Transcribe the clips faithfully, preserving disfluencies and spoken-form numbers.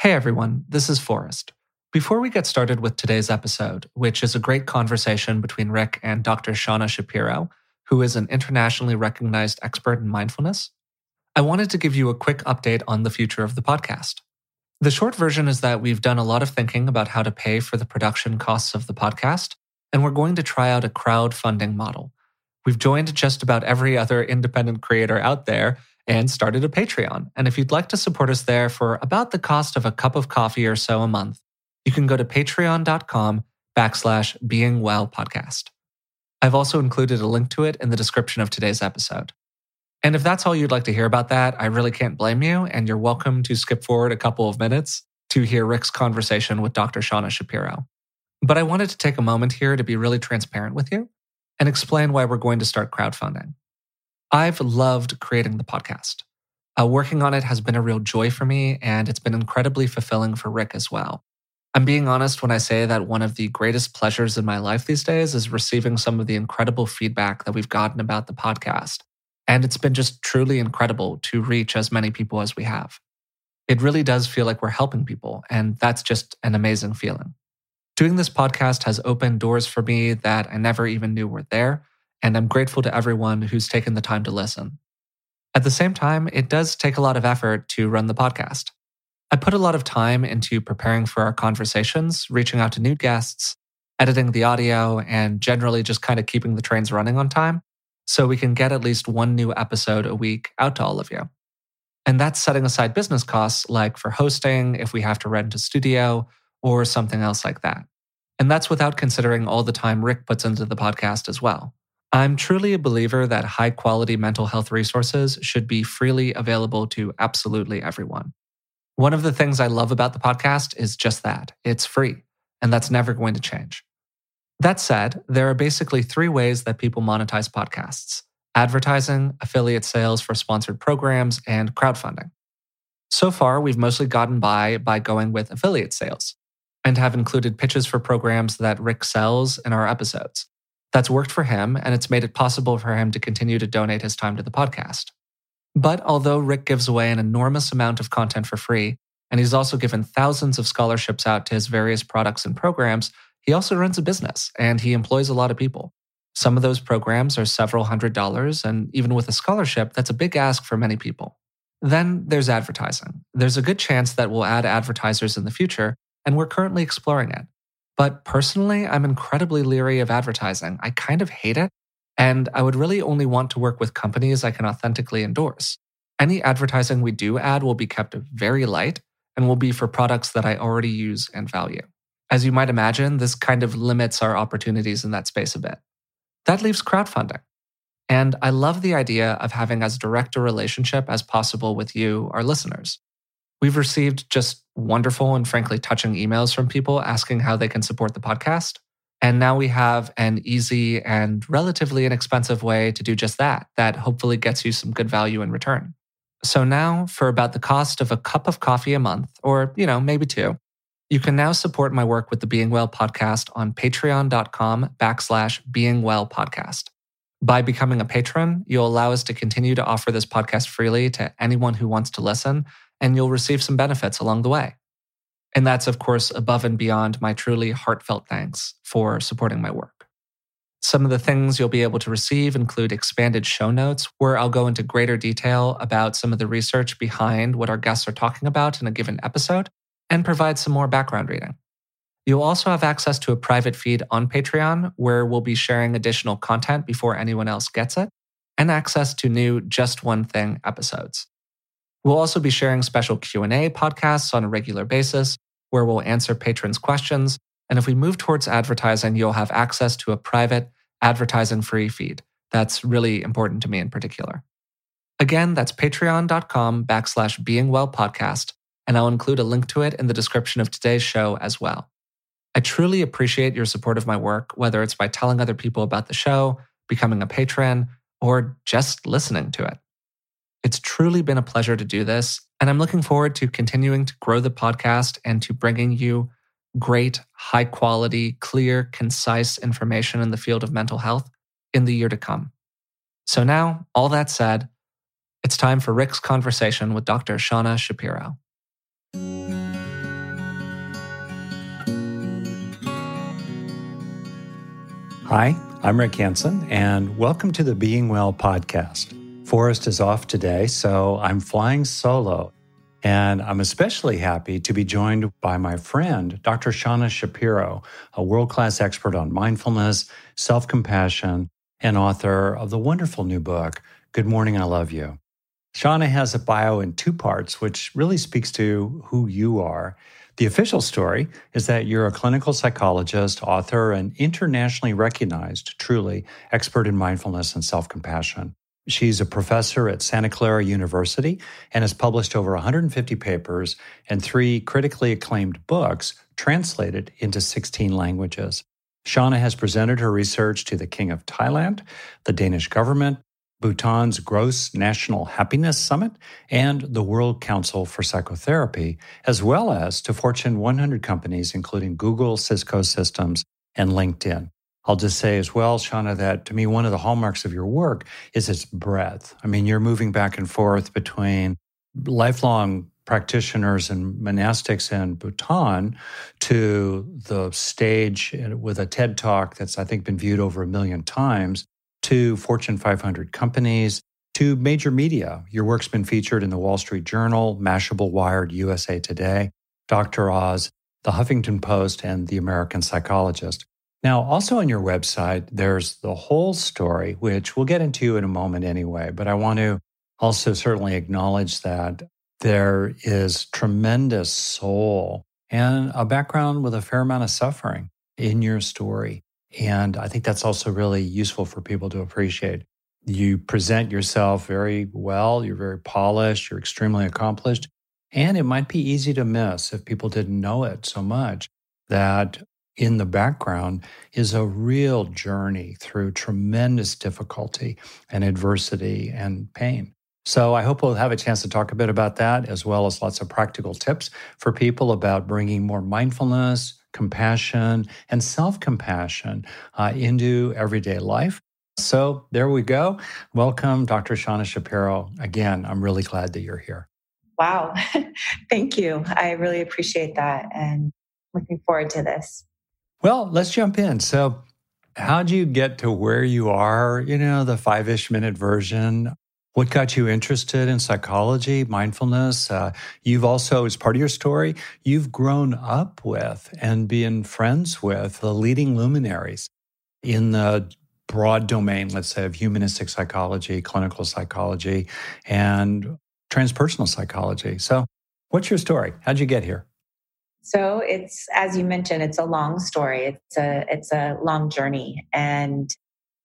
Hey everyone, this is Forrest. Before we get started with today's episode, which is a great conversation between Rick and Doctor Shauna Shapiro, who is an internationally recognized expert in mindfulness, I wanted to give you a quick update on the future of the podcast. The short version is that we've done a lot of thinking about how to pay for the production costs of the podcast, and we're going to try out a crowdfunding model. We've joined just about every other independent creator out there and started a Patreon. And if you'd like to support us there for about the cost of a cup of coffee or so a month, you can go to patreon.com backslash beingwellpodcast. I've also included a link to it in the description of today's episode. And if that's all you'd like to hear about that, I really can't blame you, and you're welcome to skip forward a couple of minutes to hear Rick's conversation with Doctor Shauna Shapiro. But I wanted to take a moment here to be really transparent with you and explain why we're going to start crowdfunding. I've loved creating the podcast. Uh, working on it has been a real joy for me, and it's been incredibly fulfilling for Rick as well. I'm being honest when I say that one of the greatest pleasures in my life these days is receiving some of the incredible feedback that we've gotten about the podcast. And it's been just truly incredible to reach as many people as we have. It really does feel like we're helping people, and that's just an amazing feeling. Doing this podcast has opened doors for me that I never even knew were there, and I'm grateful to everyone who's taken the time to listen. At the same time, it does take a lot of effort to run the podcast. I put a lot of time into preparing for our conversations, reaching out to new guests, editing the audio, and generally just kind of keeping the trains running on time so we can get at least one new episode a week out to all of you. And that's setting aside business costs like for hosting, if we have to rent a studio, or something else like that. And that's without considering all the time Rick puts into the podcast as well. I'm truly a believer that high-quality mental health resources should be freely available to absolutely everyone. One of the things I love about the podcast is just that. It's free, and that's never going to change. That said, there are basically three ways that people monetize podcasts: advertising, affiliate sales for sponsored programs, and crowdfunding. So far, we've mostly gotten by by going with affiliate sales and have included pitches for programs that Rick sells in our episodes. That's worked for him, and it's made it possible for him to continue to donate his time to the podcast. But although Rick gives away an enormous amount of content for free, and he's also given thousands of scholarships out to his various products and programs, he also runs a business, and he employs a lot of people. Some of those programs are several hundred dollars, and even with a scholarship, that's a big ask for many people. Then there's advertising. There's a good chance that we'll add advertisers in the future, and we're currently exploring it. But personally, I'm incredibly leery of advertising. I kind of hate it, and I would really only want to work with companies I can authentically endorse. Any advertising we do add will be kept very light and will be for products that I already use and value. As you might imagine, this kind of limits our opportunities in that space a bit. That leaves crowdfunding. And I love the idea of having as direct a relationship as possible with you, our listeners. We've received just wonderful and frankly touching emails from people asking how they can support the podcast. And now we have an easy and relatively inexpensive way to do just that, that hopefully gets you some good value in return. So now, for about the cost of a cup of coffee a month, or, you know, maybe two, you can now support my work with the Being Well podcast on patreon.com backslash Being Well podcast. By becoming a patron, you'll allow us to continue to offer this podcast freely to anyone who wants to listen, and you'll receive some benefits along the way. And that's, of course, above and beyond my truly heartfelt thanks for supporting my work. Some of the things you'll be able to receive include expanded show notes, where I'll go into greater detail about some of the research behind what our guests are talking about in a given episode, and provide some more background reading. You'll also have access to a private feed on Patreon, where we'll be sharing additional content before anyone else gets it, and access to new Just One Thing episodes. We'll also be sharing special Q and A podcasts on a regular basis, where we'll answer patrons' questions. And if we move towards advertising, you'll have access to a private, advertising-free feed. That's really important to me in particular. Again, that's patreon.com backslash beingwellpodcast, and I'll include a link to it in the description of today's show as well. I truly appreciate your support of my work, whether it's by telling other people about the show, becoming a patron, or just listening to it. It's truly been a pleasure to do this, and I'm looking forward to continuing to grow the podcast and to bringing you great, high-quality, clear, concise information in the field of mental health in the year to come. So now, all that said, it's time for Rick's conversation with Doctor Shauna Shapiro. Hi, I'm Rick Hansen, and welcome to the Being Well podcast. Forrest is off today, so I'm flying solo. And I'm especially happy to be joined by my friend, Doctor Shauna Shapiro, a world-class expert on mindfulness, self-compassion, and author of the wonderful new book, Good Morning, I Love You. Shauna has a bio in two parts, which really speaks to who you are. The official story is that you're a clinical psychologist, author, and internationally recognized, truly, expert in mindfulness and self-compassion. She's a professor at Santa Clara University and has published over one hundred fifty papers and three critically acclaimed books translated into sixteen languages. Shauna has presented her research to the King of Thailand, the Danish government, Bhutan's Gross National Happiness Summit, and the World Council for Psychotherapy, as well as to Fortune one hundred companies, including Google, Cisco Systems, and LinkedIn. I'll just say as well, Shauna, that to me, one of the hallmarks of your work is its breadth. I mean, you're moving back and forth between lifelong practitioners and monastics in Bhutan to the stage with a TED Talk that's, I think, been viewed over a million times, to Fortune five hundred companies, to major media. Your work's been featured in The Wall Street Journal, Mashable, Wired, U S A Today, Doctor Oz, The Huffington Post, and The American Psychologist. Now, also on your website, there's the whole story, which we'll get into in a moment anyway, but I want to also certainly acknowledge that there is tremendous soul and a background with a fair amount of suffering in your story. And I think that's also really useful for people to appreciate. You present yourself very well, you're very polished, you're extremely accomplished, and it might be easy to miss if people didn't know it so much that in the background is a real journey through tremendous difficulty and adversity and pain. So I hope we'll have a chance to talk a bit about that, as well as lots of practical tips for people about bringing more mindfulness, compassion, and self-compassion uh, into everyday life. So there we go. Welcome, Doctor Shauna Shapiro. Again, I'm really glad that you're here. Wow. Thank you. I really appreciate that and looking forward to this. Well, let's jump in. So how'd you get to where you are, you know, the five-ish minute version? What got you interested in psychology, mindfulness? Uh, you've also, as part of your story, you've grown up with and been friends with the leading luminaries in the broad domain, let's say, of humanistic psychology, clinical psychology, and transpersonal psychology. So what's your story? How'd you get here? So it's, as you mentioned, it's a long story. It's a it's a long journey. And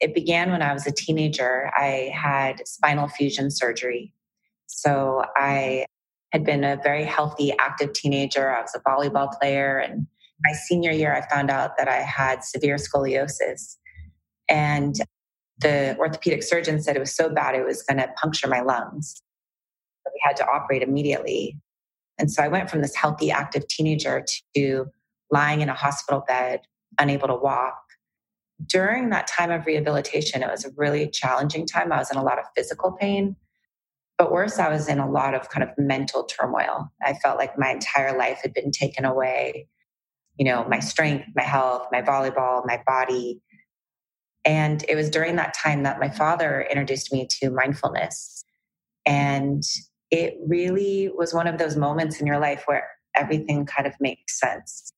it began when I was a teenager. I had spinal fusion surgery. So I had been a very healthy, active teenager. I was a volleyball player. And my senior year, I found out that I had severe scoliosis. And the orthopedic surgeon said it was so bad, it was going to puncture my lungs. But we had to operate immediately. And so I went from this healthy, active teenager to lying in a hospital bed, unable to walk. During that time of rehabilitation, it was a really challenging time. I was in a lot of physical pain, but worse, I was in a lot of kind of mental turmoil. I felt like my entire life had been taken away, you know, my strength, my health, my volleyball, my body. And it was during that time that my father introduced me to mindfulness. And it really was one of those moments in your life where everything kind of makes sense.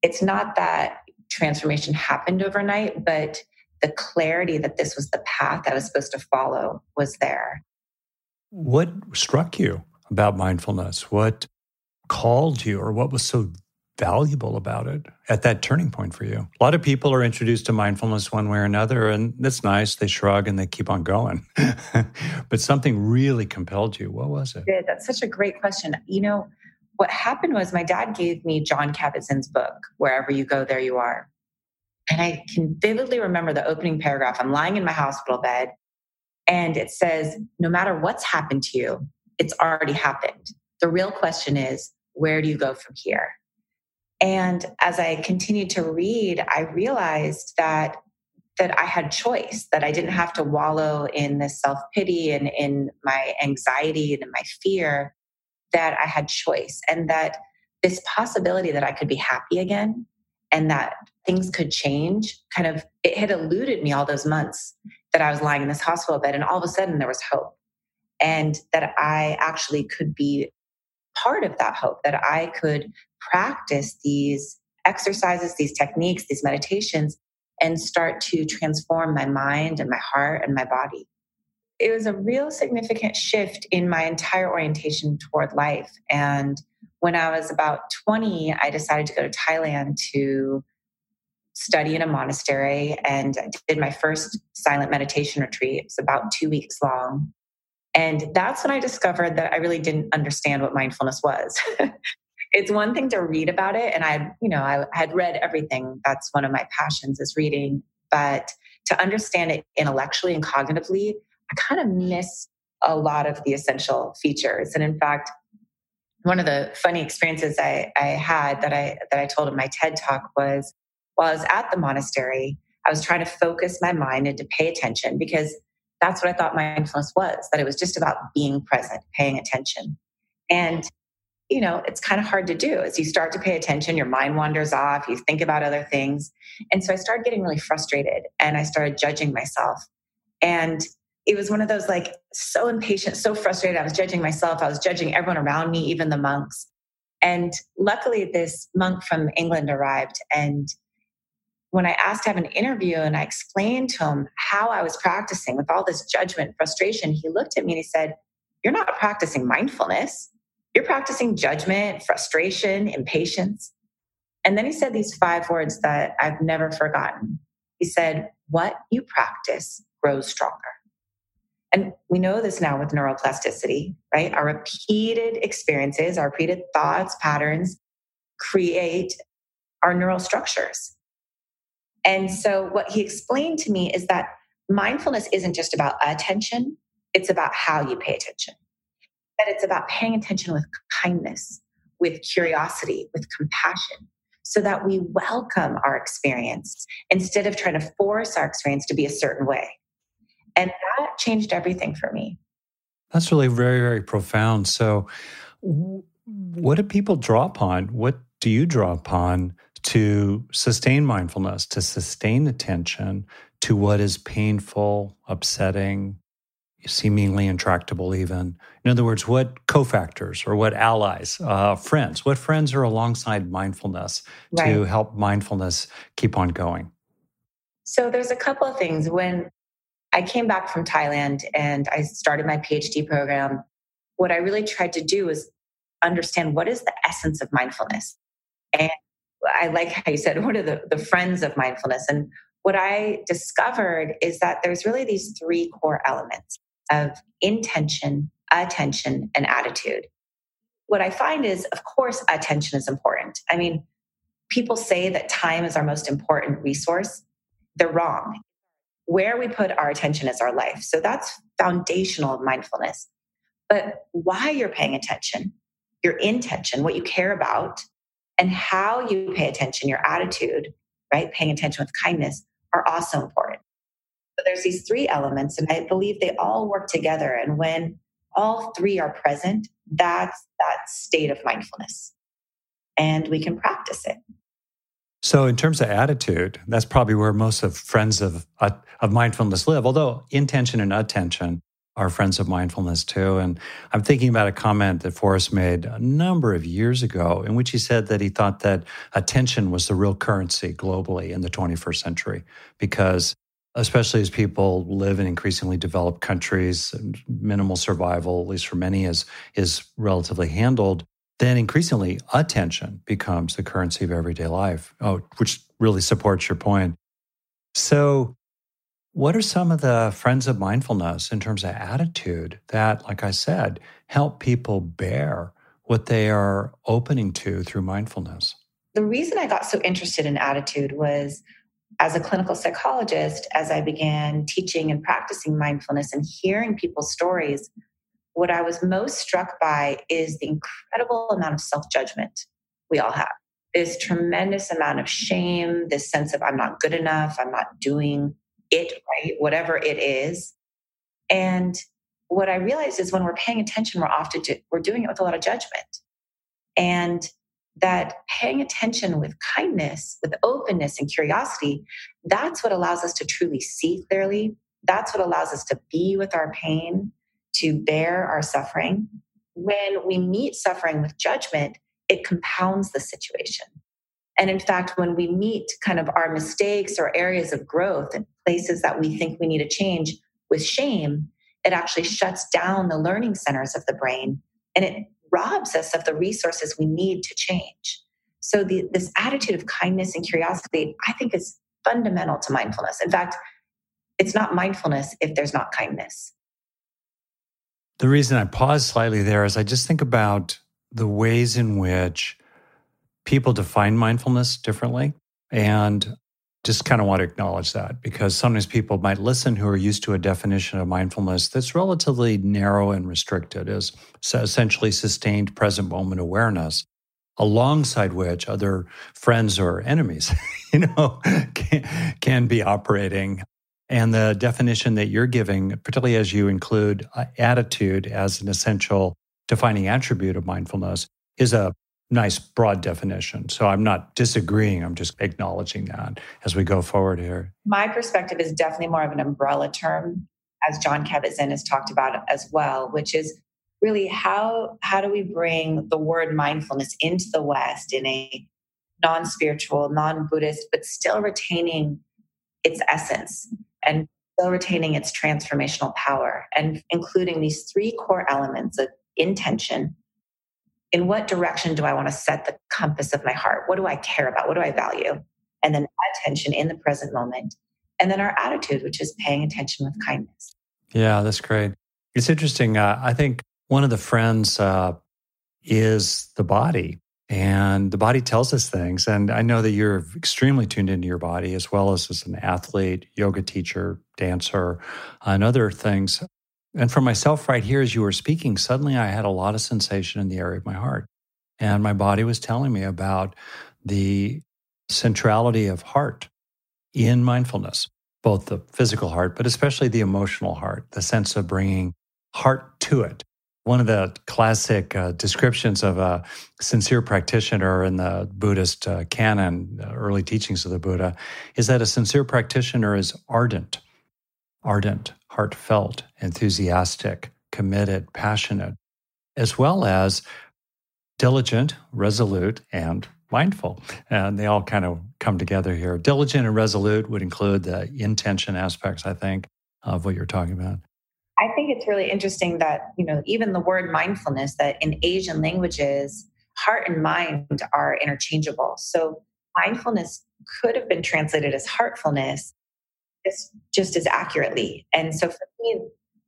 It's not that transformation happened overnight, but the clarity that this was the path I was supposed to follow was there. What struck you about mindfulness? What called you, or what was so valuable about it at that turning point for you? A lot of people are introduced to mindfulness one way or another, and that's nice. They shrug and they keep on going. But something really compelled you. What was it? Yeah, that's such a great question. You know, what happened was my dad gave me John Kabat-Zinn's book, Wherever You Go, There You Are. And I can vividly remember the opening paragraph. I'm lying in my hospital bed and it says, no matter what's happened to you, it's already happened. The real question is, where do you go from here? And as I continued to read, I realized that that I had choice, that I didn't have to wallow in this self-pity and in my anxiety and in my fear, that I had choice, and that this possibility that I could be happy again and that things could change, kind of, it had eluded me all those months that I was lying in this hospital bed. And all of a sudden there was hope, and that I actually could be part of that hope, that I could practice these exercises, these techniques, these meditations, and start to transform my mind and my heart and my body. It was a real significant shift in my entire orientation toward life. And when I was about twenty, I decided to go to Thailand to study in a monastery, and I did my first silent meditation retreat. It was about two weeks long. And that's when I discovered that I really didn't understand what mindfulness was. It's one thing to read about it. And I, you know, I had read everything. That's one of my passions, is reading. But to understand it intellectually and cognitively, I kind of miss a lot of the essential features. And in fact, one of the funny experiences I, I had that I that I told in my TED Talk was, while I was at the monastery, I was trying to focus my mind and to pay attention, because that's what I thought mindfulness was, that it was just about being present, paying attention. And, you know, it's kind of hard to do. As you start to pay attention, your mind wanders off, you think about other things. And so I started getting really frustrated, and I started judging myself. And it was one of those, like, so impatient, so frustrated. I was judging myself. I was judging everyone around me, even the monks. And luckily this monk from England arrived, and when I asked to have an interview and I explained to him how I was practicing with all this judgment and frustration, he looked at me and he said, "You're not practicing mindfulness. You're practicing judgment, frustration, impatience." And then he said these five words that I've never forgotten. He said, "What you practice grows stronger." And we know this now with neuroplasticity, right? Our repeated experiences, our repeated thoughts, patterns create our neural structures. And so what he explained to me is that mindfulness isn't just about attention, it's about how you pay attention. That it's about paying attention with kindness, with curiosity, with compassion, so that we welcome our experience instead of trying to force our experience to be a certain way. And that changed everything for me. That's really very, very profound. So what do people draw upon? What do you draw upon to sustain mindfulness, to sustain attention to what is painful, upsetting, seemingly intractable even? In other words, what cofactors or what allies, uh, friends, what friends are alongside mindfulness right. to help mindfulness keep on going? So there's a couple of things. When I came back from Thailand and I started my PhD program, what I really tried to do was understand what is the essence of mindfulness. And I like how you said, what are the, the friends of mindfulness? And what I discovered is that there's really these three core elements of intention, attention, and attitude. What I find is, of course, attention is important. I mean, people say that time is our most important resource. They're wrong. Where we put our attention is our life. So that's foundational mindfulness. But why you're paying attention, your intention, what you care about, and how you pay attention, your attitude, right? Paying attention with kindness are also important. So there's these three elements, and I believe they all work together. And when all three are present, that's that state of mindfulness. And we can practice it. So in terms of attitude, that's probably where most of friends of, uh, of mindfulness live, although intention and attention are friends of mindfulness too. And I'm thinking about a comment that Forrest made a number of years ago, in which he said that he thought that attention was the real currency globally in the twenty-first century, because especially as people live in increasingly developed countries, minimal survival, at least for many, is, is relatively handled, then increasingly attention becomes the currency of everyday life, oh, which really supports your point. So what are some of the friends of mindfulness in terms of attitude that, like I said, help people bear what they are opening to through mindfulness? The reason I got so interested in attitude was, as a clinical psychologist, as I began teaching and practicing mindfulness and hearing people's stories, what I was most struck by is the incredible amount of self-judgment we all have. This tremendous amount of shame, this sense of I'm not good enough, I'm not doing it right, whatever it is. And what I realized is when we're paying attention, we're often do, we're doing it with a lot of judgment. And that paying attention with kindness, with openness and curiosity, that's what allows us to truly see clearly. That's what allows us to be with our pain, to bear our suffering. When we meet suffering with judgment, it compounds the situation. And in fact, when we meet kind of our mistakes or areas of growth and places that we think we need to change with shame, it actually shuts down the learning centers of the brain, and it robs us of the resources we need to change. So the, this attitude of kindness and curiosity, I think, is fundamental to mindfulness. In fact, it's not mindfulness if there's not kindness. The reason I pause slightly there is I just think about the ways in which people define mindfulness differently, and just kind of want to acknowledge that, because sometimes people might listen who are used to a definition of mindfulness that's relatively narrow and restricted, as essentially sustained present moment awareness, alongside which other friends or enemies, you know, can, can be operating. And the definition that you're giving, particularly as you include attitude as an essential defining attribute of mindfulness, is a nice broad definition. So I'm not disagreeing. I'm just acknowledging that as we go forward here. My perspective is definitely more of an umbrella term, as John Kabat-Zinn has talked about as well, which is really how, how do we bring the word mindfulness into the West in a non-spiritual, non-Buddhist, but still retaining its essence and still retaining its transformational power, and including these three core elements of intention. In what direction do I want to set the compass of my heart? What do I care about? What do I value? And then attention in the present moment. And then our attitude, which is paying attention with kindness. Yeah, that's great. It's interesting. Uh, I think one of the friends uh, is the body. And the body tells us things. And I know that you're extremely tuned into your body, as well as as an athlete, yoga teacher, dancer, and other things. And for myself right here, as you were speaking, suddenly I had a lot of sensation in the area of my heart. And my body was telling me about the centrality of heart in mindfulness, both the physical heart, but especially the emotional heart, the sense of bringing heart to it. One of the classic uh, descriptions of a sincere practitioner in the Buddhist uh, canon, uh, early teachings of the Buddha, is that a sincere practitioner is ardent, ardent, heartfelt, enthusiastic, committed, passionate, as well as diligent, resolute, and mindful. And they all kind of come together here. Diligent and resolute would include the intention aspects, I think, of what you're talking about. I think it's really interesting that, you know, even the word mindfulness, that in Asian languages, heart and mind are interchangeable. So mindfulness could have been translated as heartfulness just, just as accurately. And so for me,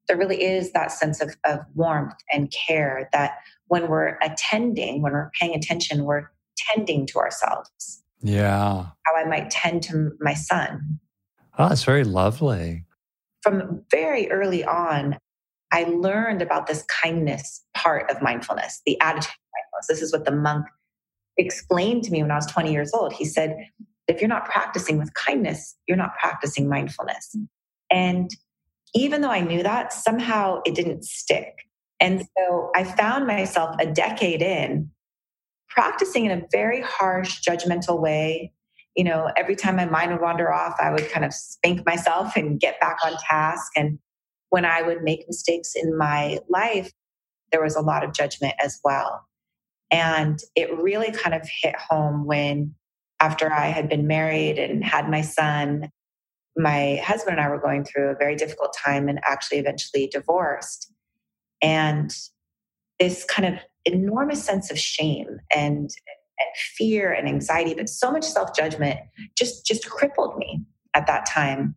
there really is that sense of, of warmth and care that when we're attending, when we're paying attention, we're tending to ourselves. Yeah. How I might tend to my son. Oh, that's very lovely. From very early on, I learned about this kindness part of mindfulness, the attitude of mindfulness. This is what the monk explained to me when I was twenty years old. He said, if you're not practicing with kindness, you're not practicing mindfulness. And even though I knew that, somehow it didn't stick. And so I found myself a decade in practicing in a very harsh, judgmental way. You know, every time my mind would wander off, I would kind of spank myself and get back on task. And when I would make mistakes in my life, there was a lot of judgment as well. And it really kind of hit home when, after I had been married and had my son, my husband and I were going through a very difficult time and actually eventually divorced. And this kind of enormous sense of shame and and fear and anxiety, but so much self-judgment just, just crippled me at that time.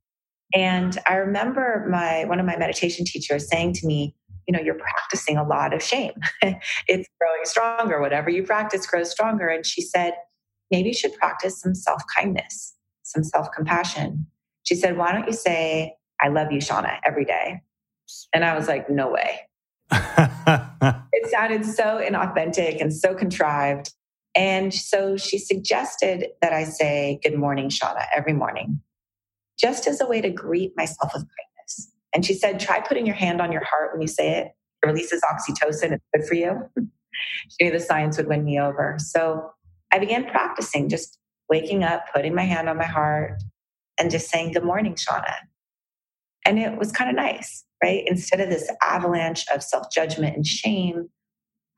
And I remember my one of my meditation teachers saying to me, you know, you're practicing a lot of shame. It's growing stronger. Whatever you practice grows stronger. And she said, maybe you should practice some self-kindness, some self-compassion. She said, why don't you say, I love you, Shauna, every day? And I was like, no way. It sounded so inauthentic and so contrived. And so she suggested that I say, good morning, Shauna, every morning, just as a way to greet myself with kindness. And she said, try putting your hand on your heart when you say it. It releases oxytocin. It's good for you. She knew the science would win me over. So I began practicing just waking up, putting my hand on my heart, and just saying, "Good morning, Shauna." And it was kind of nice, right? Instead of this avalanche of self-judgment and shame,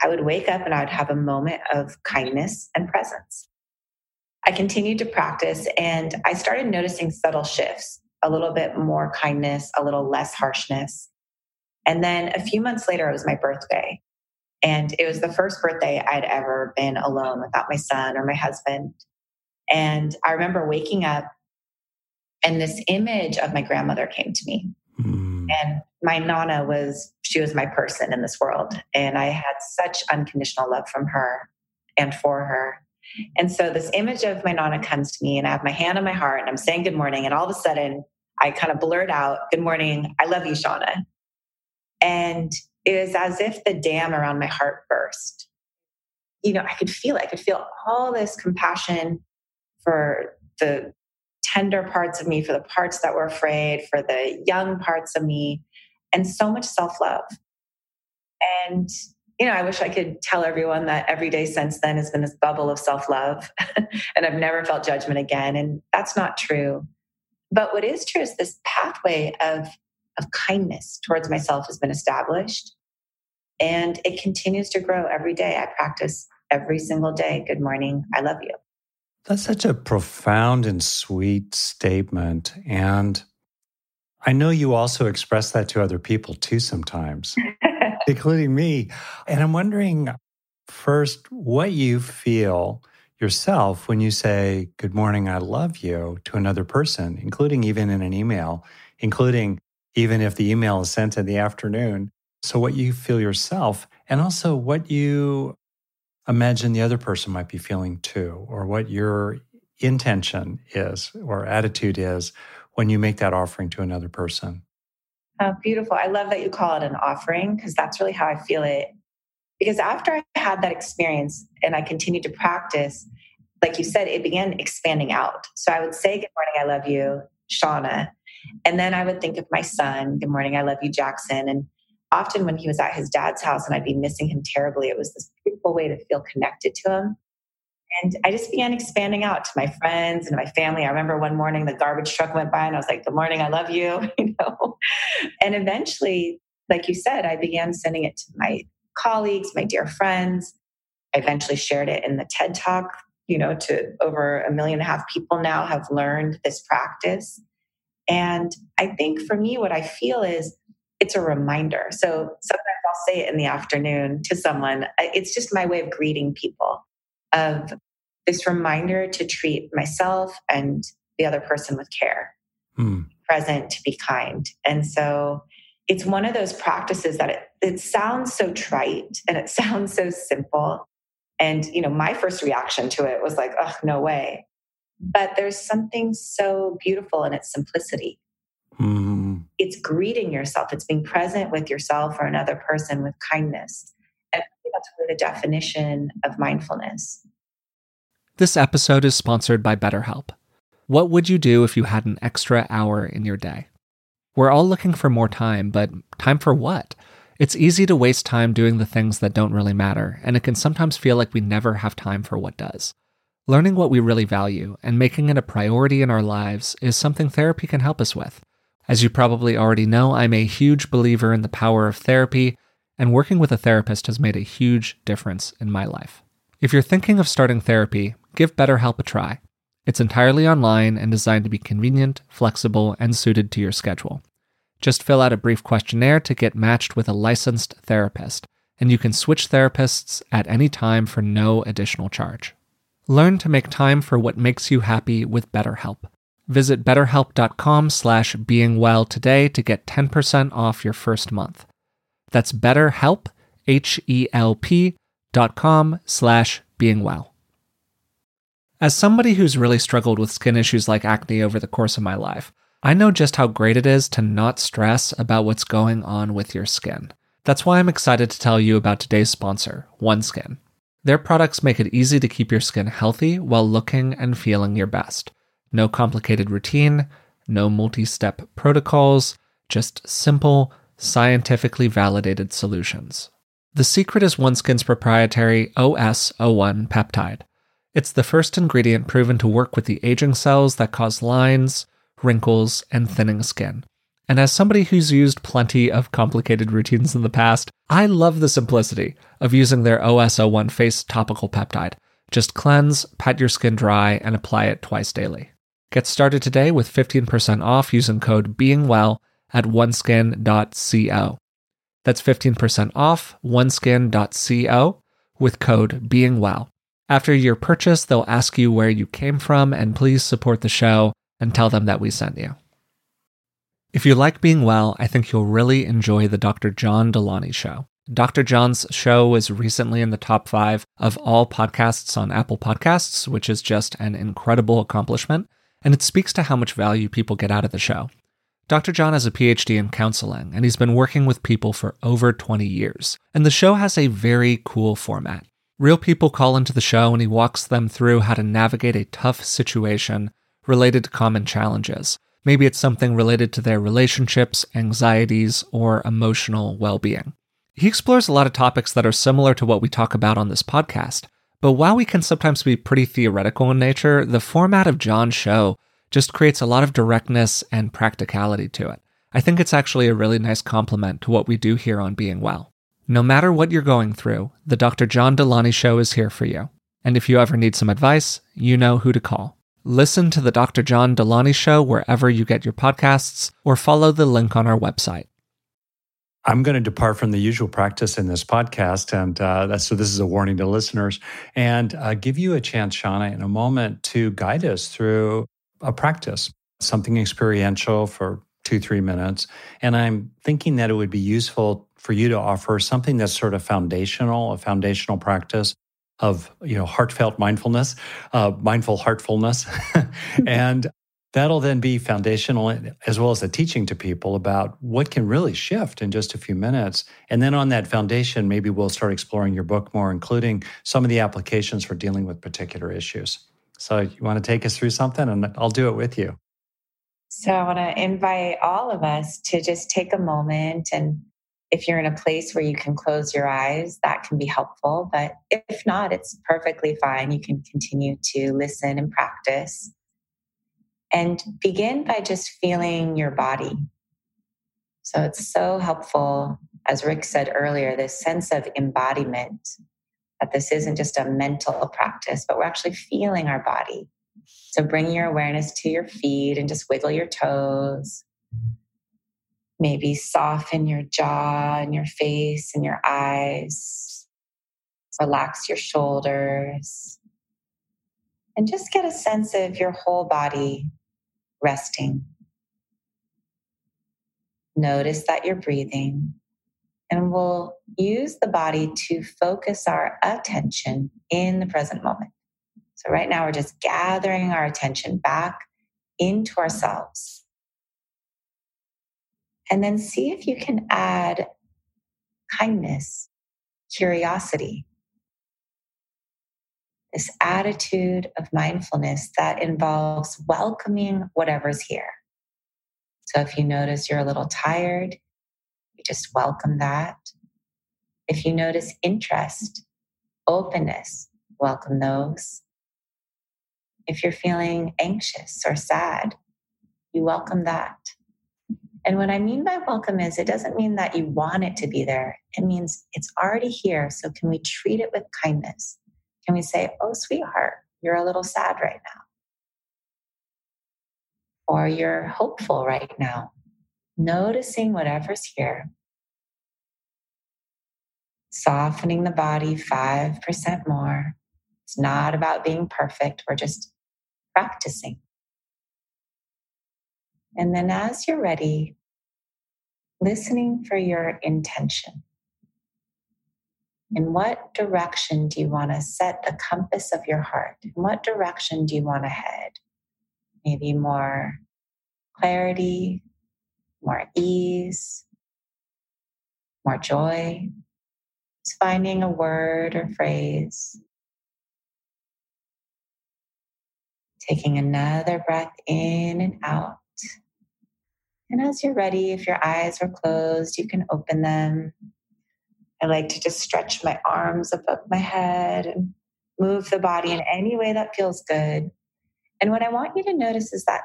I would wake up and I would have a moment of kindness and presence. I continued to practice and I started noticing subtle shifts, a little bit more kindness, a little less harshness. And then a few months later, it was my birthday. And it was the first birthday I'd ever been alone without my son or my husband. And I remember waking up and this image of my grandmother came to me. Mm. And my Nana was, she was my person in this world. And I had such unconditional love from her and for her. And so this image of my Nana comes to me and I have my hand on my heart and I'm saying good morning. And all of a sudden I kind of blurt out, "Good morning, I love you, Shauna." And it was as if the dam around my heart burst. You know, I could feel it. I could feel all this compassion for the tender parts of me, for the parts that were afraid, for the young parts of me, and so much self-love. And, you know, I wish I could tell everyone that every day since then has been this bubble of self-love and I've never felt judgment again. And that's not true. But what is true is this pathway of of kindness towards myself has been established. And it continues to grow every day. I practice every single day. Good morning, I love you. That's such a profound and sweet statement. And I know you also express that to other people too sometimes, including me. And I'm wondering first what you feel yourself when you say, "Good morning, I love you" to another person, including even in an email, including even if the email is sent in the afternoon. So what you feel yourself, and also what you imagine the other person might be feeling too, or what your intention is or attitude is when you make that offering to another person. Oh, beautiful. I love that you call it an offering because that's really how I feel it. Because after I had that experience and I continued to practice, like you said, it began expanding out. So I would say, "Good morning, I love you, Shauna." And then I would think of my son, "Good morning, I love you, Jackson." And often when he was at his dad's house and I'd be missing him terribly, it was this beautiful way to feel connected to him. And I just began expanding out to my friends and my family. I remember one morning the garbage truck went by and I was like, "Good morning, I love you," you know. And eventually, like you said, I began sending it to my colleagues, my dear friends. I eventually shared it in the TED Talk, you know, to over a million and a half people now have learned this practice. And I think for me, what I feel is it's a reminder. So sometimes I'll say it in the afternoon to someone. It's just my way of greeting people, of this reminder to treat myself and the other person with care, hmm. present, to be kind. And so it's one of those practices that it, it sounds so trite and it sounds so simple. And, you know, my first reaction to it was like, "Oh, no way." But there's something so beautiful in its simplicity. Mm. It's greeting yourself. It's being present with yourself or another person with kindness. And I think that's really the definition of mindfulness. This episode is sponsored by BetterHelp. What would you do if you had an extra hour in your day? We're all looking for more time, but time for what? It's easy to waste time doing the things that don't really matter, and it can sometimes feel like we never have time for what does. Learning what we really value and making it a priority in our lives is something therapy can help us with. As you probably already know, I'm a huge believer in the power of therapy, and working with a therapist has made a huge difference in my life. If you're thinking of starting therapy, give BetterHelp a try. It's entirely online and designed to be convenient, flexible, and suited to your schedule. Just fill out a brief questionnaire to get matched with a licensed therapist, and you can switch therapists at any time for no additional charge. Learn to make time for what makes you happy with BetterHelp. Visit betterhelp.com slash beingwell today to get ten percent off your first month. That's betterhelp, H E L P, dot com slash beingwell. As somebody who's really struggled with skin issues like acne over the course of my life, I know just how great it is to not stress about what's going on with your skin. That's why I'm excited to tell you about today's sponsor, OneSkin. Their products make it easy to keep your skin healthy while looking and feeling your best. No complicated routine, no multi-step protocols, just simple, scientifically validated solutions. The secret is OneSkin's proprietary O S zero one peptide. It's the first ingredient proven to work with the aging cells that cause lines, wrinkles, and thinning skin. And as somebody who's used plenty of complicated routines in the past, I love the simplicity of using their O S zero one face topical peptide. Just cleanse, pat your skin dry, and apply it twice daily. Get started today with fifteen percent off using code BEINGWELL at one skin dot co. That's fifteen percent off one skin dot co with code BEINGWELL. After your purchase, they'll ask you where you came from, and please support the show and tell them that we sent you. If you like Being Well, I think you'll really enjoy the Doctor John Deloney Show. Doctor John's show was recently in the top five of all podcasts on Apple Podcasts, which is just an incredible accomplishment, and it speaks to how much value people get out of the show. Doctor John has a P H D in counseling, and he's been working with people for over twenty years, and the show has a very cool format. Real people call into the show, and he walks them through how to navigate a tough situation related to common challenges. Maybe it's something related to their relationships, anxieties, or emotional well-being. He explores a lot of topics that are similar to what we talk about on this podcast, but while we can sometimes be pretty theoretical in nature, the format of John's show just creates a lot of directness and practicality to it. I think it's actually a really nice complement to what we do here on Being Well. No matter what you're going through, the Doctor John Deloney Show is here for you. And if you ever need some advice, you know who to call. Listen to the Doctor John Deloney Show wherever you get your podcasts, or follow the link on our website. I'm going to depart from the usual practice in this podcast, and uh, that's, so this is a warning to listeners, and uh, give you a chance, Shauna, in a moment to guide us through a practice, something experiential for two, three minutes. And I'm thinking that it would be useful for you to offer something that's sort of foundational, a foundational practice of, you know, heartfelt mindfulness, uh, mindful heartfulness. And that'll then be foundational, as well as a teaching to people about what can really shift in just a few minutes. And then on that foundation, maybe we'll start exploring your book more, including some of the applications for dealing with particular issues. So you want to take us through something, and I'll do it with you. So I want to invite all of us to just take a moment, and if you're in a place where you can close your eyes, that can be helpful. But if not, it's perfectly fine. You can continue to listen and practice. And begin by just feeling your body. So it's so helpful, as Rick said earlier, this sense of embodiment, that this isn't just a mental practice, but we're actually feeling our body. So bring your awareness to your feet and just wiggle your toes. Maybe soften your jaw and your face and your eyes. Relax your shoulders. And just get a sense of your whole body resting. Notice that you're breathing. And we'll use the body to focus our attention in the present moment. So right now we're just gathering our attention back into ourselves. And then see if you can add kindness, curiosity, this attitude of mindfulness that involves welcoming whatever's here. So if you notice you're a little tired, you just welcome that. If you notice interest, openness, welcome those. If you're feeling anxious or sad, you welcome that. And what I mean by welcome is, it doesn't mean that you want it to be there. It means it's already here. So can we treat it with kindness? Can we say, oh, sweetheart, you're a little sad right now. Or you're hopeful right now. Noticing whatever's here. Softening the body five percent more. It's not about being perfect. We're just practicing. And then as you're ready, listening for your intention. In what direction do you want to set the compass of your heart? In what direction do you want to head? Maybe more clarity, more ease, more joy. Just finding a word or phrase. Taking another breath in and out. And as you're ready, if your eyes are closed, you can open them. I like to just stretch my arms above my head and move the body in any way that feels good. And what I want you to notice is that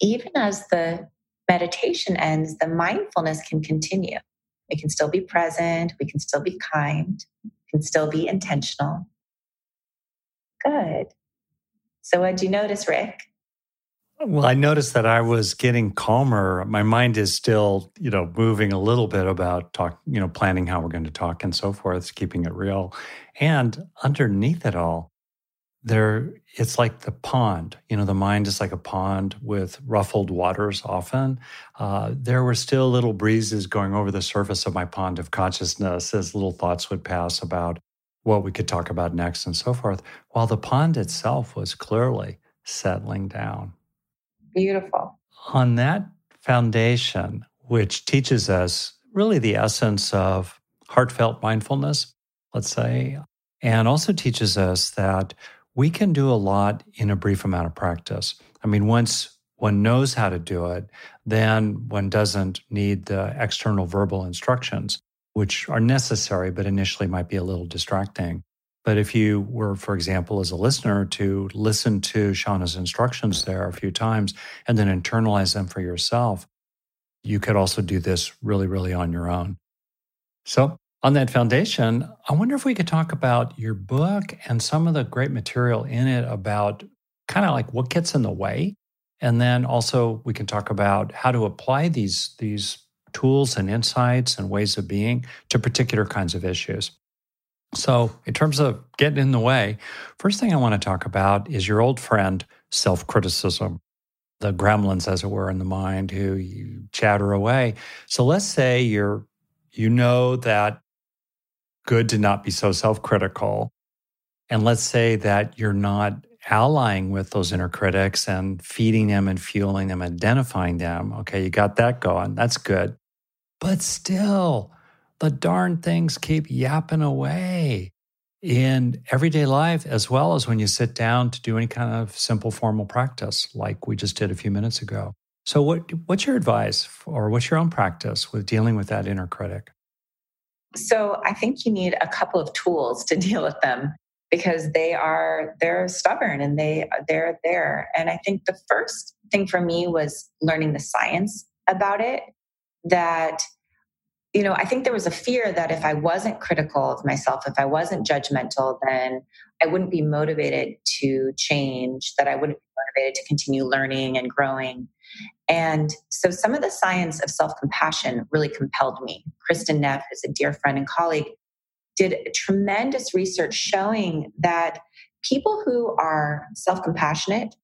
even as the meditation ends, the mindfulness can continue. It can still be present. We can still be kind. Can still be intentional. Good. So what'd you notice, Rick? Well, I noticed that I was getting calmer. My mind is still, you know, moving a little bit about talk, you know, planning how we're going to talk and so forth, keeping it real. And underneath it all, there, it's like the pond. You know, the mind is like a pond with ruffled waters often. Uh, there were still little breezes going over the surface of my pond of consciousness as little thoughts would pass about what we could talk about next and so forth, while the pond itself was clearly settling down. Beautiful. On that foundation, which teaches us really the essence of heartfelt mindfulness, let's say, and also teaches us that we can do a lot in a brief amount of practice. I mean, once one knows how to do it, then one doesn't need the external verbal instructions, which are necessary, but initially might be a little distracting. But if you were, for example, as a listener, to listen to Shauna's instructions there a few times and then internalize them for yourself, you could also do this really, really on your own. So on that foundation, I wonder if we could talk about your book and some of the great material in it about kind of like what gets in the way. And then also we can talk about how to apply these, these tools and insights and ways of being to particular kinds of issues. So in terms of getting in the way, first thing I want to talk about is your old friend, self-criticism, the gremlins, as it were, in the mind who you chatter away. So let's say you're, you know that good to not be so self-critical. And let's say that you're not allying with those inner critics and feeding them and fueling them, identifying them. Okay, you got that going. That's good. But still, the darn things keep yapping away in everyday life, as well as when you sit down to do any kind of simple formal practice like we just did a few minutes ago. So what what's your advice or what's your own practice with dealing with that inner critic? So I think you need a couple of tools to deal with them because they are, they're stubborn and they, they're there. And I think the first thing for me was learning the science about it, that you know, I think there was a fear that if I wasn't critical of myself, if I wasn't judgmental, then I wouldn't be motivated to change, that I wouldn't be motivated to continue learning and growing. And so some of the science of self-compassion really compelled me. Kristen Neff, who's a dear friend and colleague, did tremendous research showing that people who are self-compassionate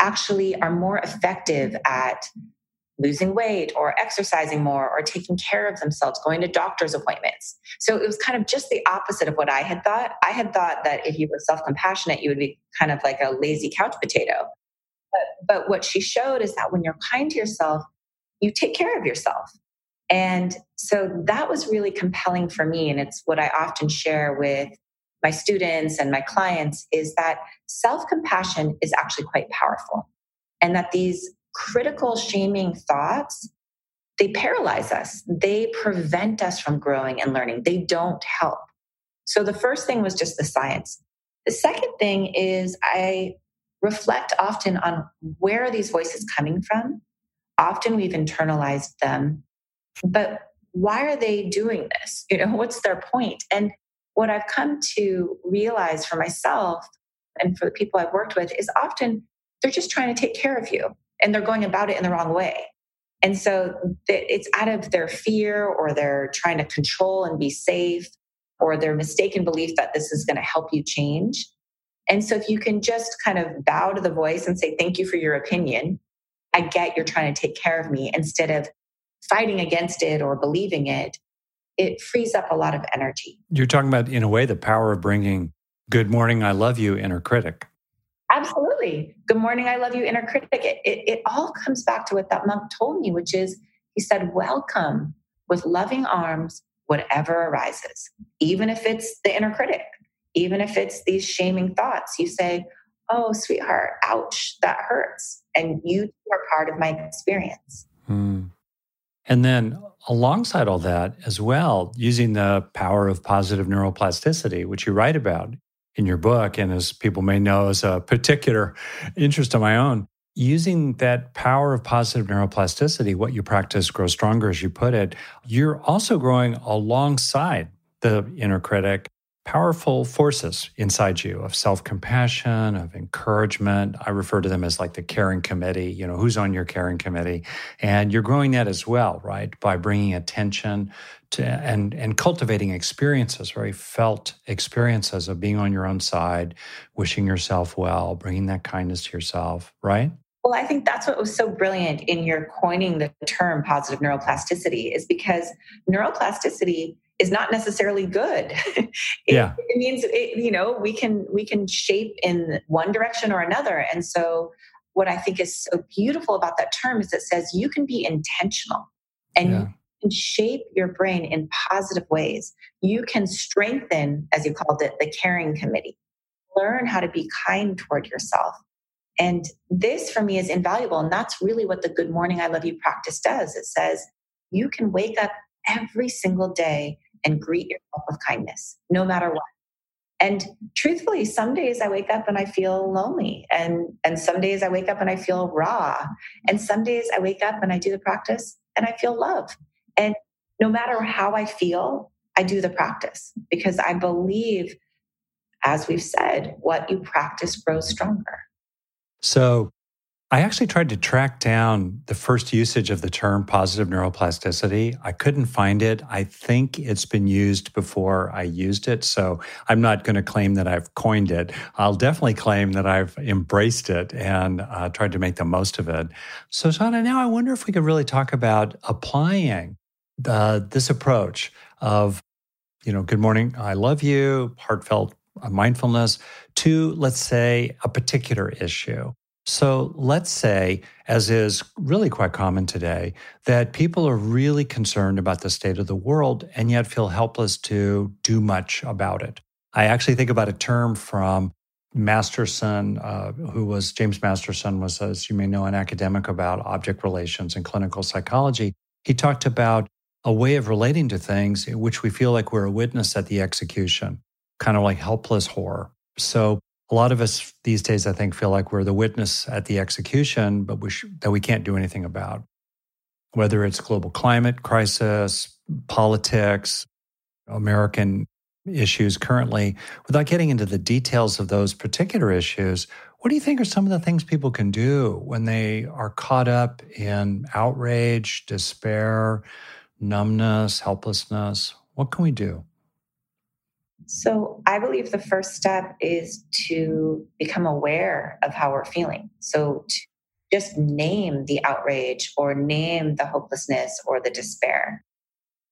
actually are more effective at losing weight or exercising more or taking care of themselves, going to doctor's appointments. So it was kind of just the opposite of what I had thought. I had thought that if you were self-compassionate, you would be kind of like a lazy couch potato. But, but what she showed is that when you're kind to yourself, you take care of yourself. And so that was really compelling for me. And it's what I often share with my students and my clients is that self-compassion is actually quite powerful and that these critical, shaming thoughts, they paralyze us. They prevent us from growing and learning. They don't help. So the first thing was just the science. The second thing is I reflect often on where are these voices coming from. Often we've internalized them, but why are they doing this? You know, what's their point? And what I've come to realize for myself and for the people I've worked with is often they're just trying to take care of you. And they're going about it in the wrong way. And so it's out of their fear or they're trying to control and be safe or their mistaken belief that this is going to help you change. And so if you can just kind of bow to the voice and say, thank you for your opinion. I get you're trying to take care of me instead of fighting against it or believing it, it frees up a lot of energy. You're talking about, in a way, the power of bringing good morning, I love you, inner critic. Absolutely. Good morning, I love you, inner critic. It, it, it all comes back to what that monk told me, which is he said, welcome with loving arms, whatever arises. Even if it's the inner critic, even if it's these shaming thoughts, you say, oh, sweetheart, ouch, that hurts. And you are part of my experience. Hmm. And then alongside all that as well, using the power of positive neuroplasticity, which you write about in your book, and as people may know, is a particular interest of my own. Using that power of positive neuroplasticity, what you practice grows stronger, as you put it, you're also growing alongside the inner critic, powerful forces inside you of self-compassion, of encouragement. I refer to them as like the caring committee, you know, who's on your caring committee. And you're growing that as well, right? By bringing attention to and, and cultivating experiences, very felt experiences of being on your own side, wishing yourself well, bringing that kindness to yourself, right? Well, I think that's what was so brilliant in your coining the term positive neuroplasticity, is because neuroplasticity is not necessarily good. it, yeah. it means, it, you know, we can we can shape in one direction or another. And so what I think is so beautiful about that term is it says you can be intentional and yeah. you can shape your brain in positive ways. You can strengthen, as you called it, the caring committee. Learn how to be kind toward yourself. And this for me is invaluable. And that's really what the Good Morning, I Love You practice does. It says you can wake up every single day and greet yourself with kindness, no matter what. And truthfully, some days I wake up and I feel lonely. And, and some days I wake up and I feel raw. And some days I wake up and I do the practice and I feel love. And no matter how I feel, I do the practice because I believe, as we've said, what you practice grows stronger. So I actually tried to track down the first usage of the term positive neuroplasticity. I couldn't find it. I think it's been used before I used it. So I'm not going to claim that I've coined it. I'll definitely claim that I've embraced it and uh, tried to make the most of it. So, Shauna, now I wonder if we could really talk about applying the, this approach of, you know, good morning, I love you, heartfelt mindfulness to, let's say, a particular issue. So let's say, as is really quite common today, that people are really concerned about the state of the world and yet feel helpless to do much about it. I actually think about a term from Masterson, uh, who was, James Masterson was, as you may know, an academic about object relations and clinical psychology. He talked about a way of relating to things in which we feel like we're a witness at the execution, kind of like helpless horror. So a lot of us these days, I think, feel like we're the witness at the execution, but we sh- that we can't do anything about. Whether it's global climate crisis, politics, American issues currently, without getting into the details of those particular issues, what do you think are some of the things people can do when they are caught up in outrage, despair, numbness, helplessness? What can we do? So I believe the first step is to become aware of how we're feeling. So to just name the outrage or name the hopelessness or the despair.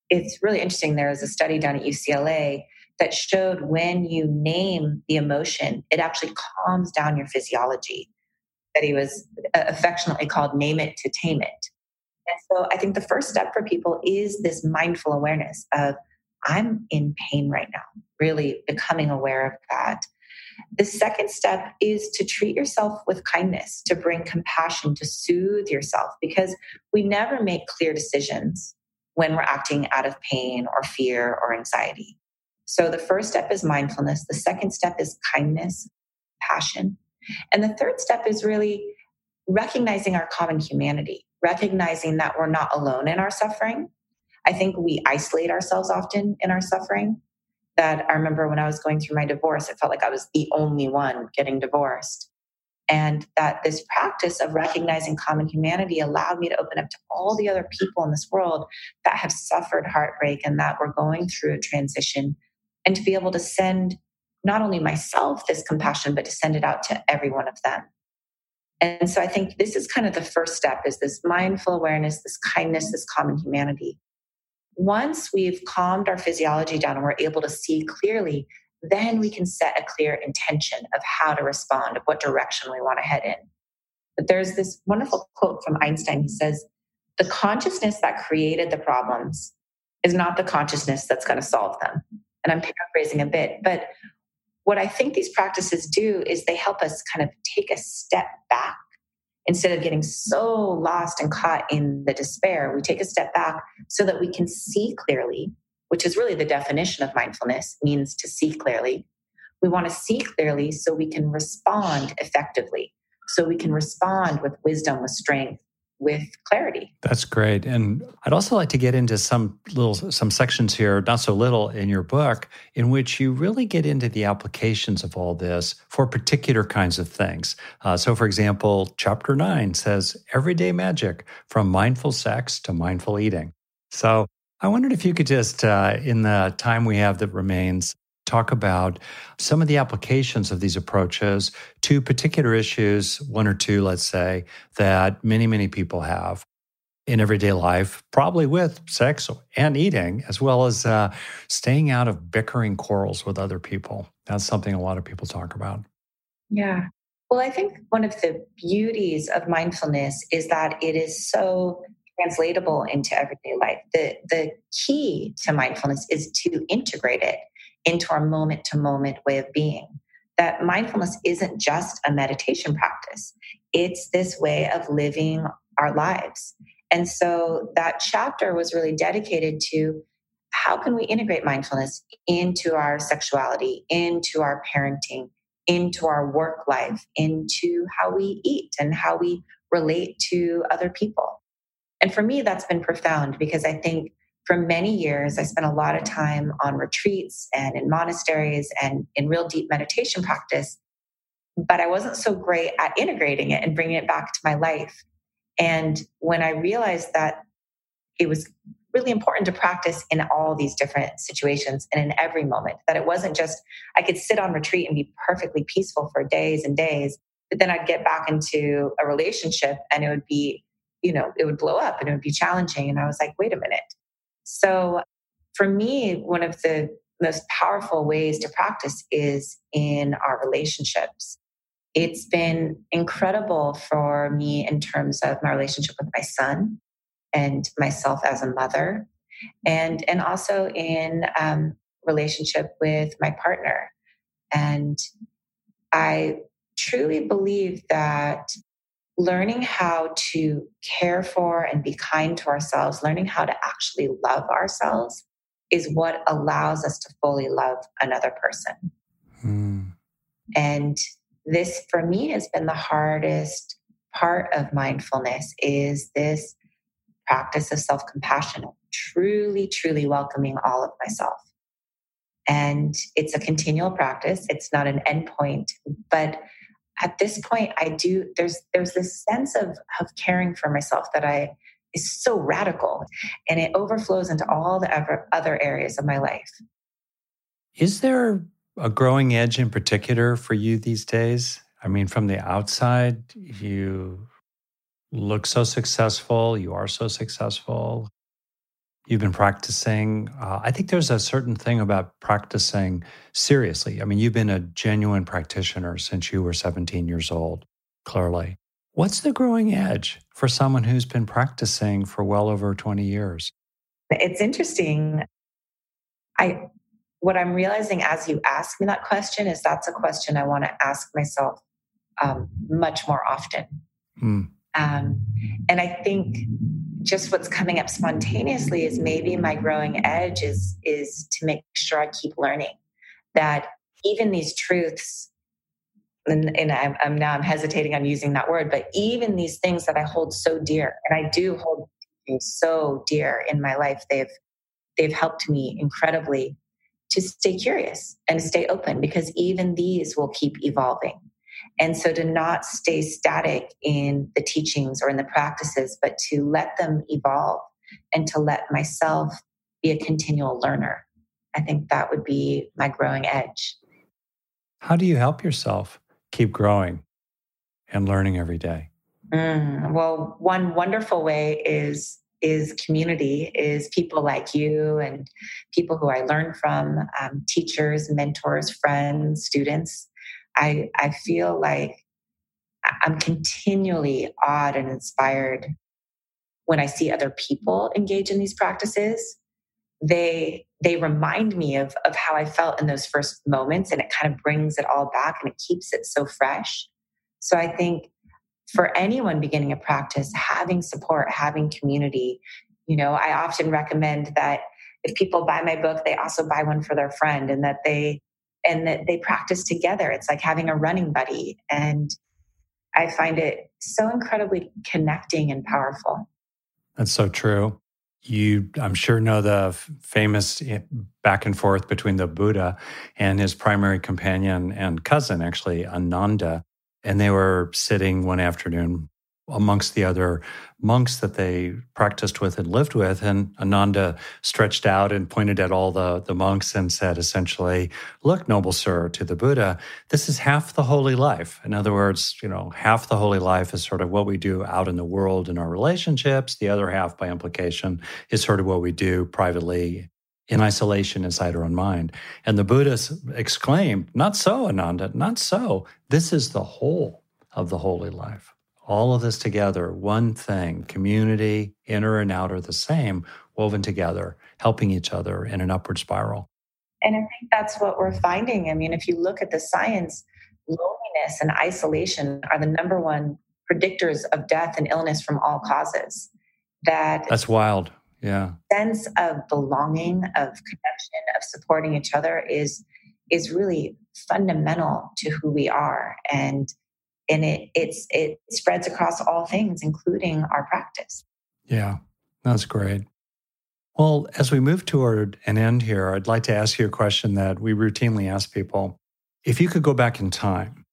It's really interesting. There was a study done at U C L A that showed when you name the emotion, it actually calms down your physiology. That he was affectionately called name it to tame it. And so I think the first step for people is this mindful awareness of I'm in pain right now, really becoming aware of that. The second step is to treat yourself with kindness, to bring compassion, to soothe yourself, because we never make clear decisions when we're acting out of pain or fear or anxiety. So the first step is mindfulness. The second step is kindness, compassion. And the third step is really recognizing our common humanity, recognizing that we're not alone in our suffering. I think we isolate ourselves often in our suffering. That I remember when I was going through my divorce, it felt like I was the only one getting divorced. And that this practice of recognizing common humanity allowed me to open up to all the other people in this world that have suffered heartbreak and that were going through a transition, and to be able to send not only myself this compassion, but to send it out to every one of them. And so I think this is kind of the first step, is this mindful awareness, this kindness, this common humanity. Once we've calmed our physiology down and we're able to see clearly, then we can set a clear intention of how to respond, of what direction we want to head in. But there's this wonderful quote from Einstein. He says, the consciousness that created the problems is not the consciousness that's going to solve them. And I'm paraphrasing a bit, but what I think these practices do is they help us kind of take a step back. Instead of getting so lost and caught in the despair, we take a step back so that we can see clearly, which is really the definition of mindfulness, means to see clearly. We want to see clearly so we can respond effectively, so we can respond with wisdom, with strength, with clarity. That's great. And I'd also like to get into some little, some sections here, not so little, in your book, in which you really get into the applications of all this for particular kinds of things. Uh, so for example, chapter nine says, everyday magic, from mindful sex to mindful eating. So I wondered if you could just, uh, in the time we have that remains, talk about some of the applications of these approaches to particular issues, one or two, let's say, that many, many people have in everyday life, probably with sex and eating, as well as uh, staying out of bickering quarrels with other people. That's something a lot of people talk about. Yeah. Well, I think one of the beauties of mindfulness is that it is so translatable into everyday life. The, the key to mindfulness is to integrate it into our moment-to-moment way of being. That mindfulness isn't just a meditation practice. It's this way of living our lives. And so that chapter was really dedicated to how can we integrate mindfulness into our sexuality, into our parenting, into our work life, into how we eat and how we relate to other people. And for me, that's been profound because I think for many years, I spent a lot of time on retreats and in monasteries and in real deep meditation practice, but I wasn't so great at integrating it and bringing it back to my life. And when I realized that it was really important to practice in all these different situations and in every moment, that it wasn't just, I could sit on retreat and be perfectly peaceful for days and days, but then I'd get back into a relationship and it would be, you know, it would blow up and it would be challenging. And I was like, wait a minute. So for me, one of the most powerful ways to practice is in our relationships. It's been incredible for me in terms of my relationship with my son and myself as a mother, and, and also in um, relationship with my partner. And I truly believe that learning how to care for and be kind to ourselves, learning how to actually love ourselves is what allows us to fully love another person. Hmm. And this, for me, has been the hardest part of mindfulness, is this practice of self-compassion, truly, truly welcoming all of myself. And it's a continual practice. It's not an end point, but at this point, I do. There's there's this sense of of caring for myself that I is so radical, and it overflows into all the ever, other areas of my life. Is there a growing edge in particular for you these days? I mean, from the outside, you look so successful. You are so successful. You've been practicing. Uh, I think there's a certain thing about practicing seriously. I mean, you've been a genuine practitioner since you were seventeen years old, clearly. What's the growing edge for someone who's been practicing for well over twenty years? It's interesting. I, what I'm realizing as you ask me that question is that's a question I want to ask myself um, much more often. Mm. Um, and I think just what's coming up spontaneously is maybe my growing edge is, is to make sure I keep learning that even these truths, and, and I'm, I'm now I'm hesitating on using that word, but even these things that I hold so dear, and I do hold things so dear in my life, they've, they've helped me incredibly to stay curious and stay open, because even these will keep evolving. And so to not stay static in the teachings or in the practices, but to let them evolve and to let myself be a continual learner. I think that would be my growing edge. How do you help yourself keep growing and learning every day? Mm, well, one wonderful way is is community, is people like you and people who I learn from, um, teachers, mentors, friends, students. I, I feel like I'm continually awed and inspired when I see other people engage in these practices. They they remind me of, of how I felt in those first moments, and it kind of brings it all back and it keeps it so fresh. So I think for anyone beginning a practice, having support, having community, you know, I often recommend that if people buy my book, they also buy one for their friend, and that they and that they practice together. It's like having a running buddy. And I find it so incredibly connecting and powerful. That's so true. You, I'm sure, know the famous back and forth between the Buddha and his primary companion and cousin, actually, Ananda. And they were sitting one afternoon amongst the other monks that they practiced with and lived with. And Ananda stretched out and pointed at all the, the monks and said, essentially, look, noble sir, to the Buddha, this is half the holy life. In other words, you know, half the holy life is sort of what we do out in the world in our relationships. The other half, by implication, is sort of what we do privately in isolation inside our own mind. And the Buddha exclaimed, not so, Ananda, not so. This is the whole of the holy life. All of this together, one thing, community, inner and outer, the same, woven together, helping each other in an upward spiral. And I think that's what we're finding. I mean, if you look at the science, loneliness and isolation are the number one predictors of death and illness from all causes. That That's wild. Yeah. Sense of belonging, of connection, of supporting each other is is really fundamental to who we are. And And it it's it spreads across all things, including our practice. Yeah, that's great. Well, as we move toward an end here, I'd like to ask you a question that we routinely ask people. If you could go back in time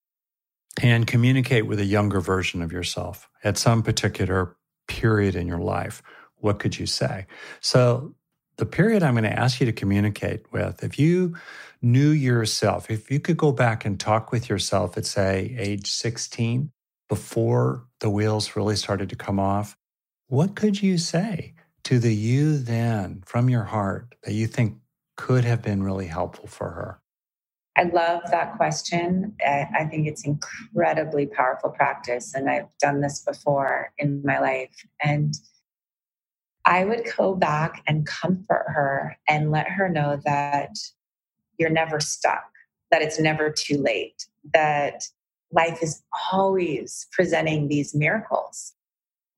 and communicate with a younger version of yourself at some particular period in your life, what could you say? So the period I'm going to ask you to communicate with, if you knew yourself, if you could go back and talk with yourself at, say, age sixteen, before the wheels really started to come off, what could you say to the you then from your heart that you think could have been really helpful for her? I love that question. I think it's incredibly powerful practice, and I've done this before in my life. And I would go back and comfort her and let her know that you're never stuck, that it's never too late, that life is always presenting these miracles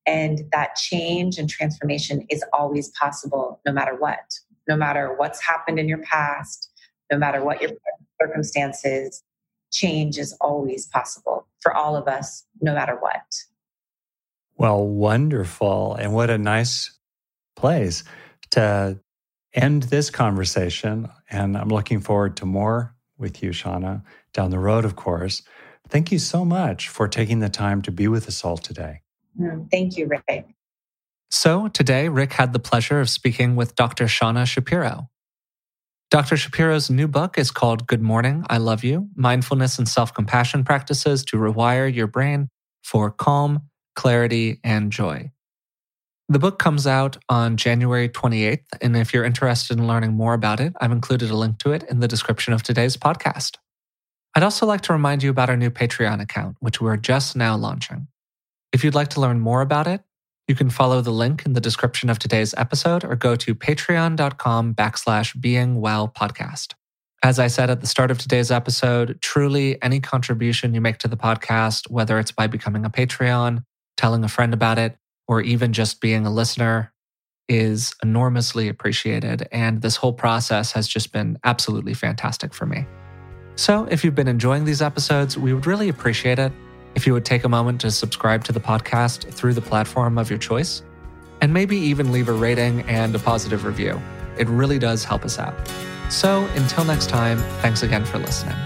and that change and transformation is always possible no matter what, no matter what's happened in your past, no matter what your circumstances, change is always possible for all of us, no matter what. Well, wonderful. And what a nice place to end this conversation, and I'm looking forward to more with you, Shauna, down the road, of course. Thank you so much for taking the time to be with us all today. Thank you, Rick. So today, Rick had the pleasure of speaking with Doctor Shauna Shapiro. Doctor Shapiro's new book is called Good Morning, I Love You, Mindfulness and Self-Compassion Practices to Rewire Your Brain for Calm, Clarity, and Joy. The book comes out on January twenty-eighth, and if you're interested in learning more about it, I've included a link to it in the description of today's podcast. I'd also like to remind you about our new Patreon account, which we're just now launching. If you'd like to learn more about it, you can follow the link in the description of today's episode or go to patreon.com backslash beingwellpodcast. As I said at the start of today's episode, truly any contribution you make to the podcast, whether it's by becoming a Patreon, telling a friend about it, or even just being a listener, is enormously appreciated. And this whole process has just been absolutely fantastic for me. So if you've been enjoying these episodes, we would really appreciate it if you would take a moment to subscribe to the podcast through the platform of your choice, and maybe even leave a rating and a positive review. It really does help us out. So until next time, thanks again for listening.